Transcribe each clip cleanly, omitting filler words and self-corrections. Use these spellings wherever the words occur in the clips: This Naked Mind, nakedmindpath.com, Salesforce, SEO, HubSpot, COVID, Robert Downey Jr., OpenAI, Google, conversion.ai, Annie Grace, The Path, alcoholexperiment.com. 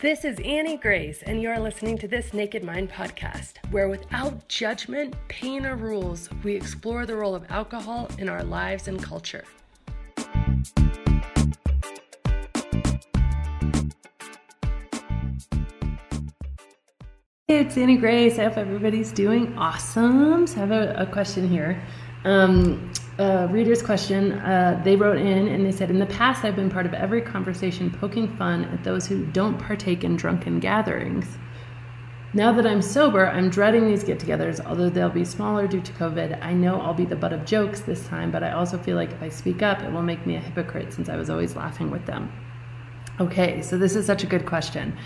This is Annie Grace, and you're listening to This Naked Mind podcast, where without judgment, pain, or rules, we explore the role of alcohol in our lives and culture. Hey, it's Annie Grace. I hope everybody's doing awesome. So I have a question here. Reader's question, they wrote in and they said, in the past, I've been part of every conversation poking fun at those who don't partake in drunken gatherings. Now that I'm sober, I'm dreading these get-togethers, although they'll be smaller due to COVID. I know I'll be the butt of jokes this time, but I also feel like if I speak up, it will make me a hypocrite since I was always laughing with them. Okay, so this is such a good question.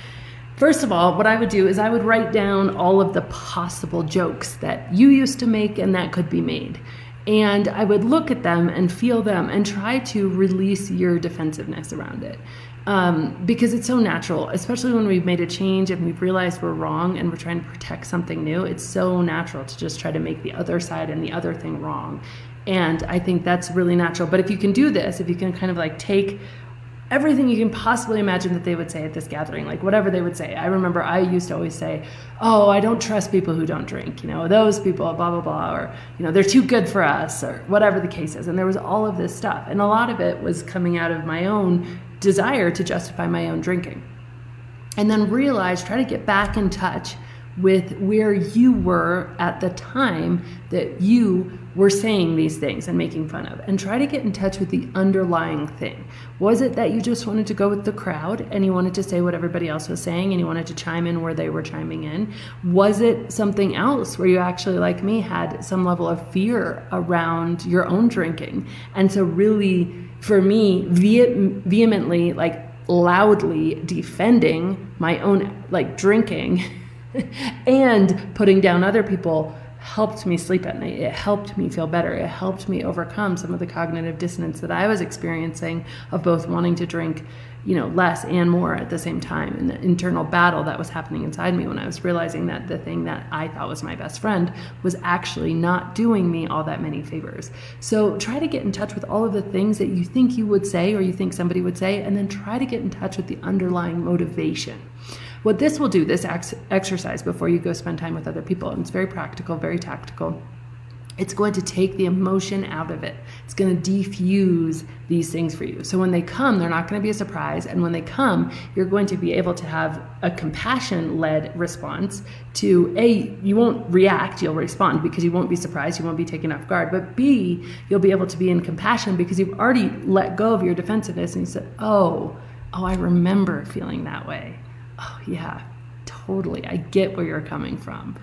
First of all, what I would do is I would write down all of the possible jokes that you used to make and that could be made. And I would look at them and feel them and try to release your defensiveness around it. Because it's so natural, especially when we've made a change and we've realized we're wrong and we're trying to protect something new. It's so natural to just try to make the other side and the other thing wrong. And I think that's really natural. But if you can do this, if you can kind of like take everything you can possibly imagine that they would say at this gathering, like whatever they would say. I remember I used to always say, oh, I don't trust people who don't drink, you know, those people, blah, blah, blah, or, you know, they're too good for us or whatever the case is. And there was all of this stuff. And a lot of it was coming out of my own desire to justify my own drinking. And then try to get back in touch with where you were at the time that you were saying these things and making fun of, and try to get in touch with the underlying thing. Was it that you just wanted to go with the crowd and you wanted to say what everybody else was saying and you wanted to chime in where they were chiming in? Was it something else where you actually, like me, had some level of fear around your own drinking? And so really, for me, vehemently, like loudly defending my own like drinking and putting down other people helped me sleep at night. It helped me feel better. It helped me overcome some of the cognitive dissonance that I was experiencing of both wanting to drink, you know, less and more at the same time, and the internal battle that was happening inside me when I was realizing that the thing that I thought was my best friend was actually not doing me all that many favors. So try to get in touch with all of the things that you think you would say or you think somebody would say, and then try to get in touch with the underlying motivation. What this will do, this exercise before you go spend time with other people, and it's very practical, very tactical, it's going to take the emotion out of it. It's going to defuse these things for you. So when they come, they're not going to be a surprise. And when they come, you're going to be able to have a compassion-led response to A, you won't react, you'll respond because you won't be surprised, you won't be taken off guard. But B, you'll be able to be in compassion because you've already let go of your defensiveness and you said, oh, I remember feeling that way. Oh, yeah, totally. I get where you're coming from.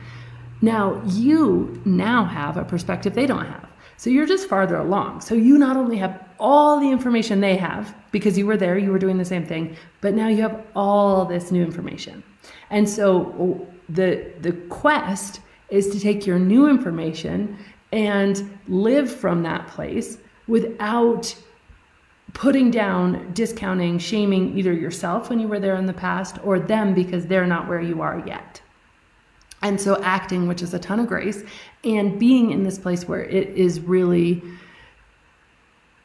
Now, you now have a perspective they don't have. So you're just farther along. So you not only have all the information they have because you were there, you were doing the same thing, but now you have all this new information. And so the quest is to take your new information and live from that place without putting down, discounting, shaming either yourself when you were there in the past or them because they're not where you are yet. And so acting, which is a ton of grace, and being in this place where it is really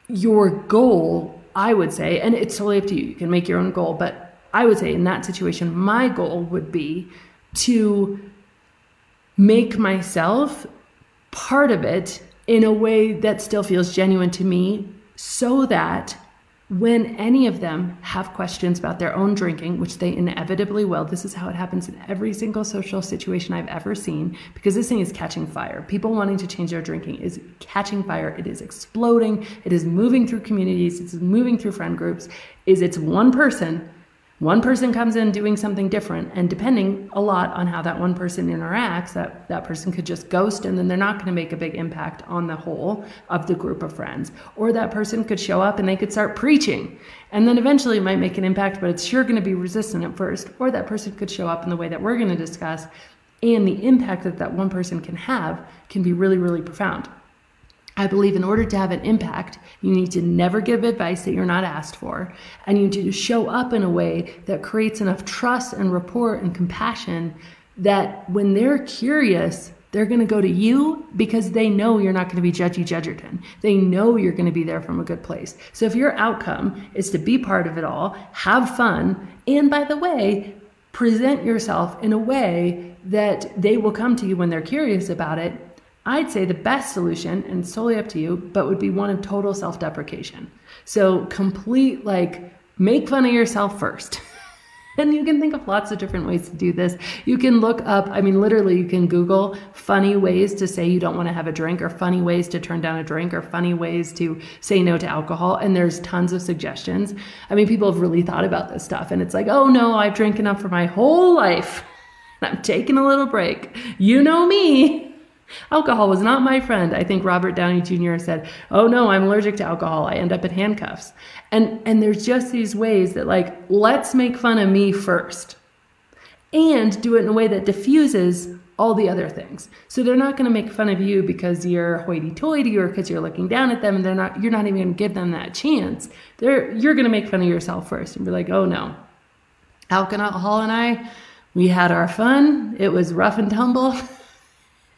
your goal, I would say, and it's totally up to you. You can make your own goal, but I would say in that situation, my goal would be to make myself part of it in a way that still feels genuine to me, so that when any of them have questions about their own drinking, which they inevitably will, this is how it happens in every single social situation I've ever seen, because this thing is catching fire. People wanting to change their drinking is catching fire. It is exploding. It is moving through communities. It's moving through friend groups. It's one person comes in doing something different, and depending a lot on how that one person interacts, that person could just ghost, and then they're not going to make a big impact on the whole of the group of friends. Or that person could show up and they could start preaching, and then eventually it might make an impact, but it's sure going to be resistant at first. Or that person could show up in the way that we're going to discuss, and the impact that one person can have can be really, really profound. I believe in order to have an impact, you need to never give advice that you're not asked for, and you need to show up in a way that creates enough trust and rapport and compassion that when they're curious, They're going to go to you because they know you're not going to be judgy judgerton. They know you're going to be there from a good place. So if your outcome is to be part of it all, have fun, and by the way, present yourself in a way that they will come to you when they're curious about it, I'd say the best solution, and it's totally up to you, but would be one of total self-deprecation. So complete, make fun of yourself first. And you can think of lots of different ways to do this. You can look up, literally you can Google funny ways to say you don't want to have a drink, or funny ways to turn down a drink, or funny ways to say no to alcohol. And there's tons of suggestions. People have really thought about this stuff, and it's like, oh no, I've drank enough for my whole life. I'm taking a little break. You know me. Alcohol was not my friend. I think Robert Downey Jr. said, oh no, I'm allergic to alcohol. I end up in handcuffs. And there's just these ways that let's make fun of me first and do it in a way that diffuses all the other things. So they're not going to make fun of you because you're hoity-toity or because you're looking down at them, and you're not even going to give them that chance. You're going to make fun of yourself first and be like, oh no, alcohol and I, we had our fun. It was rough and tumble.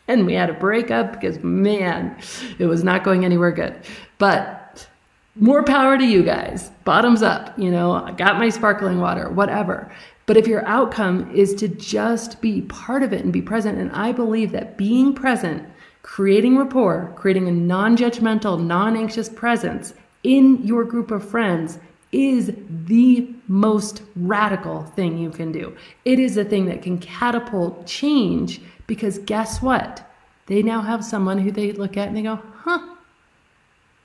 And we had a breakup because, man, it was not going anywhere good. But more power to you guys. Bottoms up. I got my sparkling water, whatever. But if your outcome is to just be part of it and be present, and I believe that being present, creating rapport, creating a non-judgmental, non-anxious presence in your group of friends is the most radical thing you can do. It is the thing that can catapult change. Because guess what? They now have someone who they look at and they go, huh,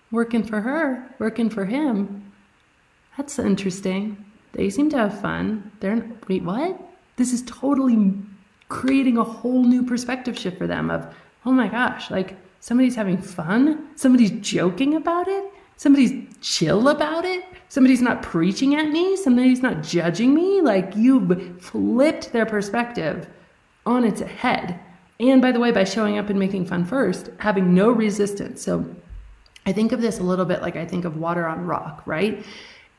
working for her, working for him. That's interesting. They seem to have fun. Wait, what? This is totally creating a whole new perspective shift for them of, oh my gosh, somebody's having fun. Somebody's joking about it. Somebody's chill about it. Somebody's not preaching at me. Somebody's not judging me. You've flipped their perspective on its head. And by the way, by showing up and making fun first, having no resistance. So I think of this a little bit like I think of water on rock, right?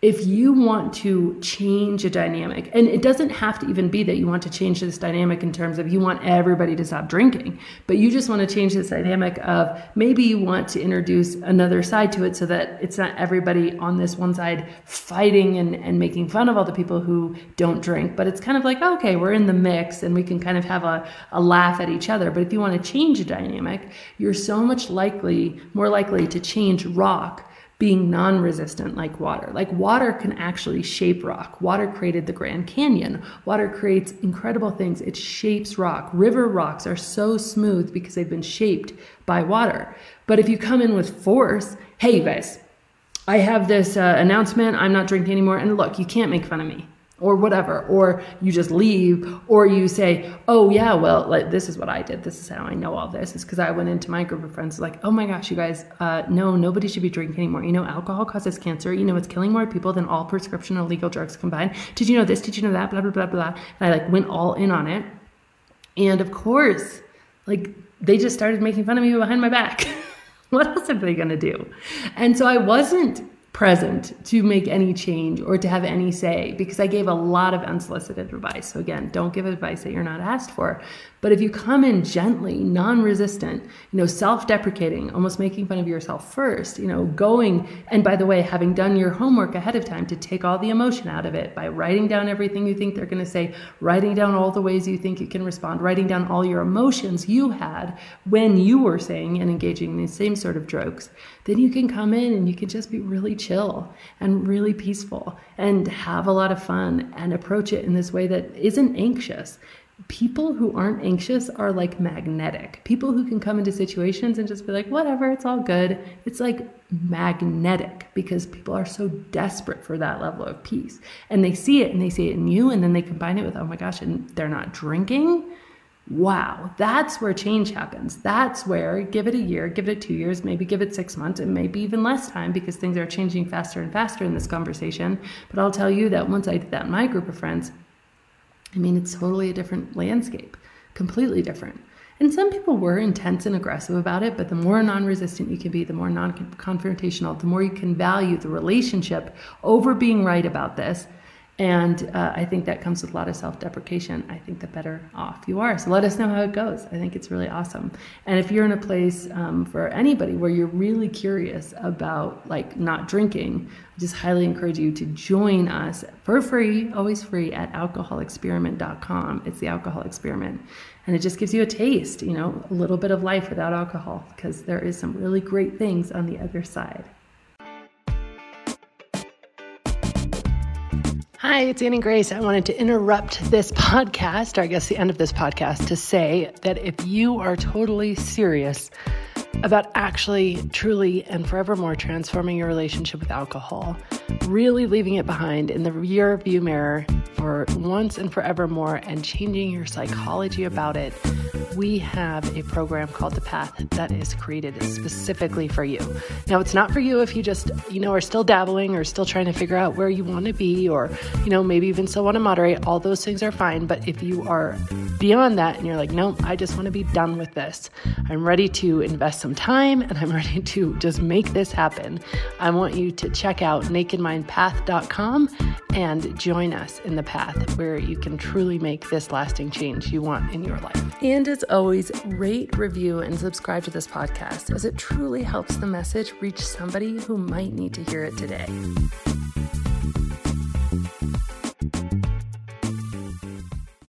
If you want to change a dynamic, and it doesn't have to even be that you want to change this dynamic in terms of you want everybody to stop drinking, but you just want to change this dynamic of maybe you want to introduce another side to it so that it's not everybody on this one side fighting and making fun of all the people who don't drink, but it's kind of like, okay, we're in the mix and we can kind of have a laugh at each other. But if you want to change a dynamic, you're so much more likely to change rock being non-resistant like water. Water can actually shape rock. Water created the Grand Canyon. Water creates incredible things. It shapes rock. River rocks are so smooth because they've been shaped by water. But if you come in with force, hey, you guys, I have this announcement. I'm not drinking anymore. And look, you can't make fun of me or whatever. Or you just leave, or you say, oh yeah, well, this is what I did. This is how I know all this. It's because I went into my group of friends like, oh my gosh, you guys, no, nobody should be drinking anymore. Alcohol causes cancer. It's killing more people than all prescription or legal drugs combined. Did you know this? Did you know that? Blah, blah, blah, blah. And I went all in on it. And of course, they just started making fun of me behind my back. What else are they gonna do? And so I wasn't present to make any change or to have any say because I gave a lot of unsolicited advice. So again, don't give advice that you're not asked for. But if you come in gently, non-resistant, self-deprecating, almost making fun of yourself first, going, and by the way, having done your homework ahead of time to take all the emotion out of it by writing down everything you think they're going to say, writing down all the ways you think you can respond, writing down all your emotions you had when you were saying and engaging in these same sort of jokes, then you can come in and you can just be really chill and really peaceful and have a lot of fun and approach it in this way that isn't anxious. People who aren't anxious are magnetic. People who can come into situations and just be like, whatever, it's all good. It's magnetic because people are so desperate for that level of peace. And they see it in you, and then they combine it with, oh my gosh, and they're not drinking. Wow, that's where change happens. That's where, give it a year, give it 2 years, maybe give it 6 months, and maybe even less time because things are changing faster and faster in this conversation. But I'll tell you that once I did that in my group of friends, it's totally a different landscape, completely different. And some people were intense and aggressive about it, but the more non-resistant you can be, the more non-confrontational, the more you can value the relationship over being right about this. And I think that comes with a lot of self-deprecation. I think the better off you are. So let us know how it goes. I think it's really awesome. And if you're in a place for anybody where you're really curious about like not drinking, I just highly encourage you to join us for free, always free, at alcoholexperiment.com. It's the Alcohol Experiment. And it just gives you a taste, you know, a little bit of life without alcohol, because there is some really great things on the other side. Hi, it's Annie Grace. I wanted to interrupt this podcast, or I guess the end of this podcast, to say that if you are totally serious about actually, truly, and forevermore transforming your relationship with alcohol, really leaving it behind in the rear view mirror for once and forevermore, and changing your psychology about it, we have a program called The Path that is created specifically for you. Now, it's not for you if you just, you know, are still dabbling or still trying to figure out where you want to be, or, you know, maybe even still want to moderate. All those things are fine. But if you are beyond that and you're like, no, I just want to be done with this, I'm ready to invest some time and I'm ready to just make this happen, I want you to check out nakedmindpath.com and join us in The Path, where you can truly make this lasting change you want in your life. And as always, rate, review, and subscribe to this podcast, as it truly helps the message reach somebody who might need to hear it today.